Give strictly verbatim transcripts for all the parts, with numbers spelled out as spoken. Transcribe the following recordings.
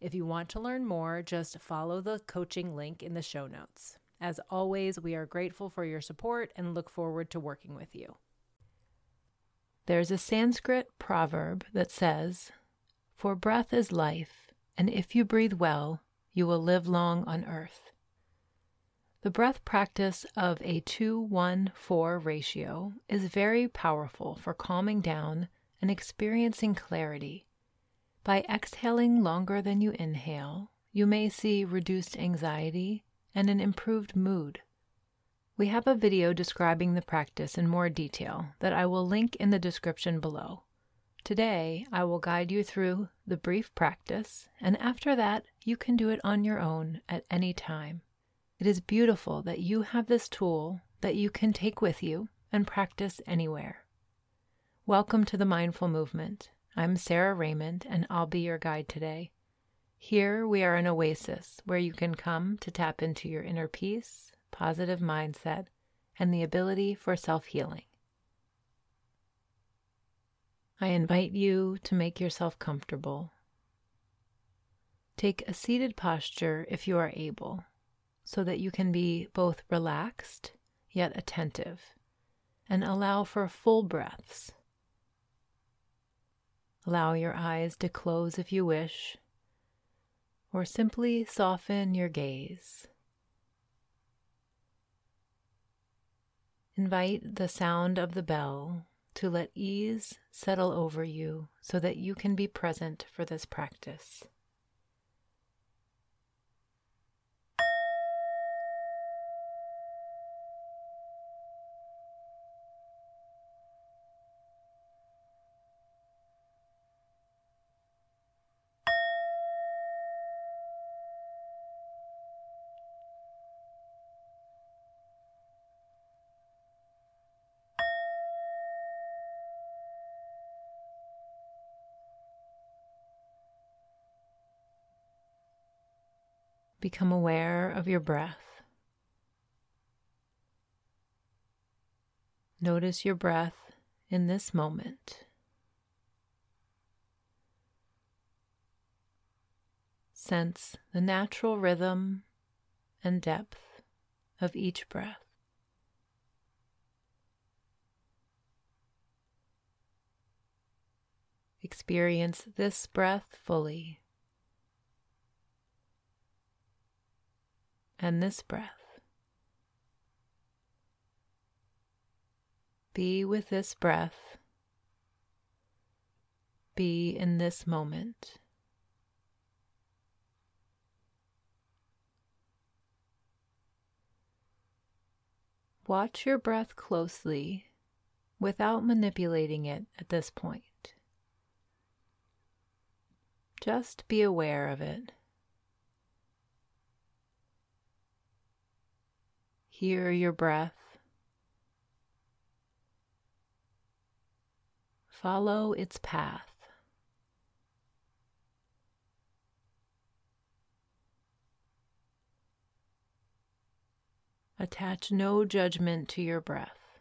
If you want to learn more, just follow the coaching link in the show notes. As always, we are grateful for your support and look forward to working with you. There's a Sanskrit proverb that says, "For breath is life, and if you breathe well, you will live long on earth." The breath practice of a two one four ratio is very powerful for calming down and experiencing clarity. By exhaling longer than you inhale, you may see reduced anxiety and an improved mood. We have a video describing the practice in more detail that I will link in the description below. Today, I will guide you through the brief practice, and after that, you can do it on your own at any time. It is beautiful that you have this tool that you can take with you and practice anywhere. Welcome to the Mindful Movement. I'm Sara Raymond, and I'll be your guide today. Here we are an oasis where you can come to tap into your inner peace, positive mindset, and the ability for self-healing. I invite you to make yourself comfortable. Take a seated posture if you are able, so that you can be both relaxed yet attentive, and allow for full breaths. Allow your eyes to close if you wish, or simply soften your gaze. Invite the sound of the bell to let ease settle over you so that you can be present for this practice. Become aware of your breath. Notice your breath in this moment. Sense the natural rhythm and depth of each breath. Experience this breath fully. And this breath. Be with this breath. Be in this moment. Watch your breath closely without manipulating it at this point. Just be aware of it. Hear your breath. Follow its path. Attach no judgment to your breath.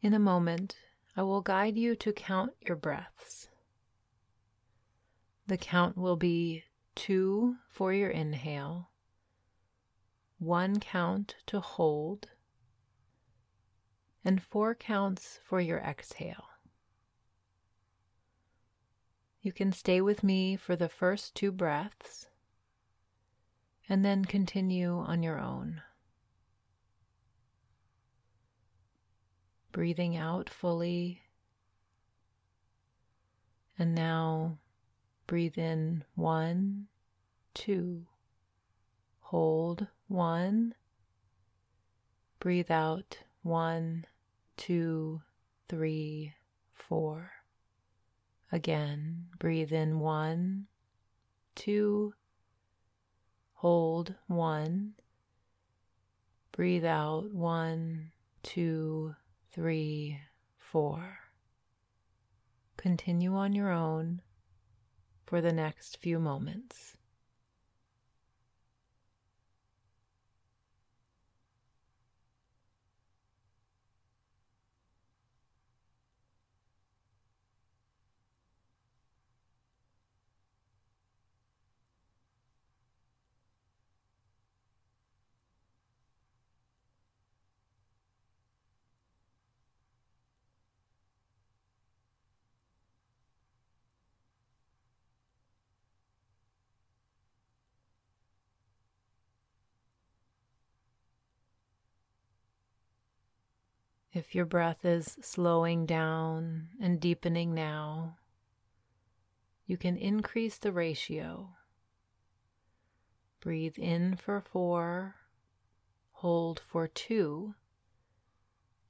In a moment, I will guide you to count your breaths. The count will be two for your inhale, one count to hold, and four counts for your exhale. You can stay with me for the first two breaths and then continue on your own. Breathing out fully, and now breathe in one, two, hold one, breathe out one, two, three, four. Again, breathe in one, two, hold one, breathe out one, two, three, four. Continue on your own for the next few moments. If your breath is slowing down and deepening now, you can increase the ratio. Breathe in for four, hold for two,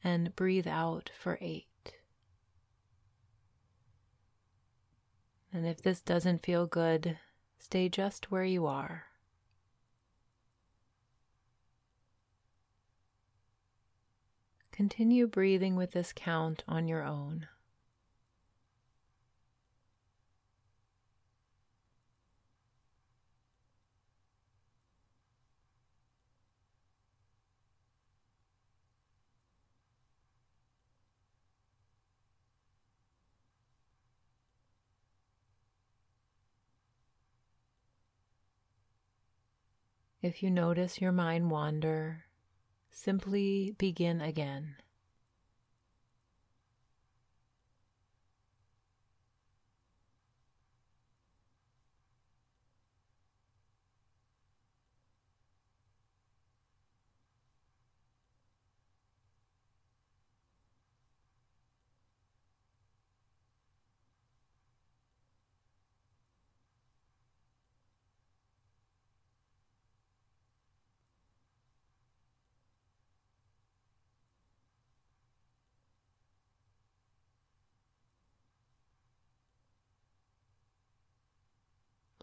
and breathe out for eight. And if this doesn't feel good, stay just where you are. Continue breathing with this count on your own. If you notice your mind wander, simply begin again.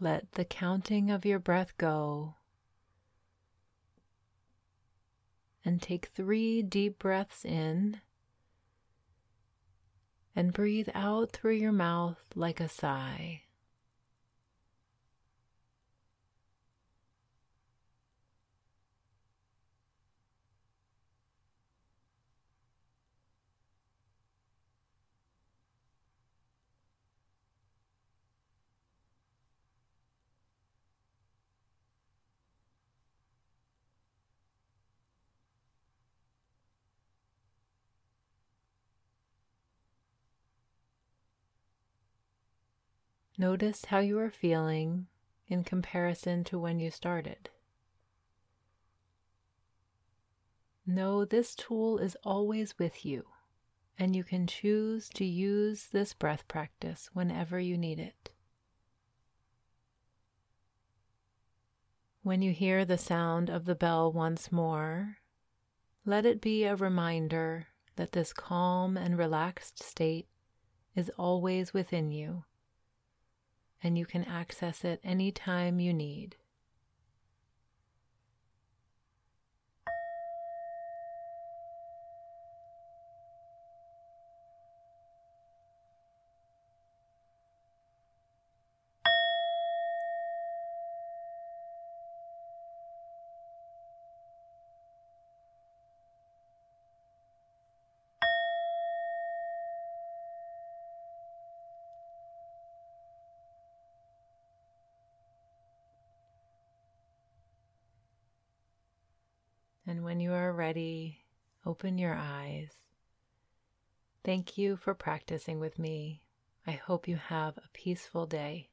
Let the counting of your breath go, and take three deep breaths in and breathe out through your mouth like a sigh. Notice how you are feeling in comparison to when you started. Know this tool is always with you, and you can choose to use this breath practice whenever you need it. When you hear the sound of the bell once more, let it be a reminder that this calm and relaxed state is always within you, and you can access it anytime you need. And when you are ready, open your eyes Thank you for practicing with me. I hope you have a peaceful day.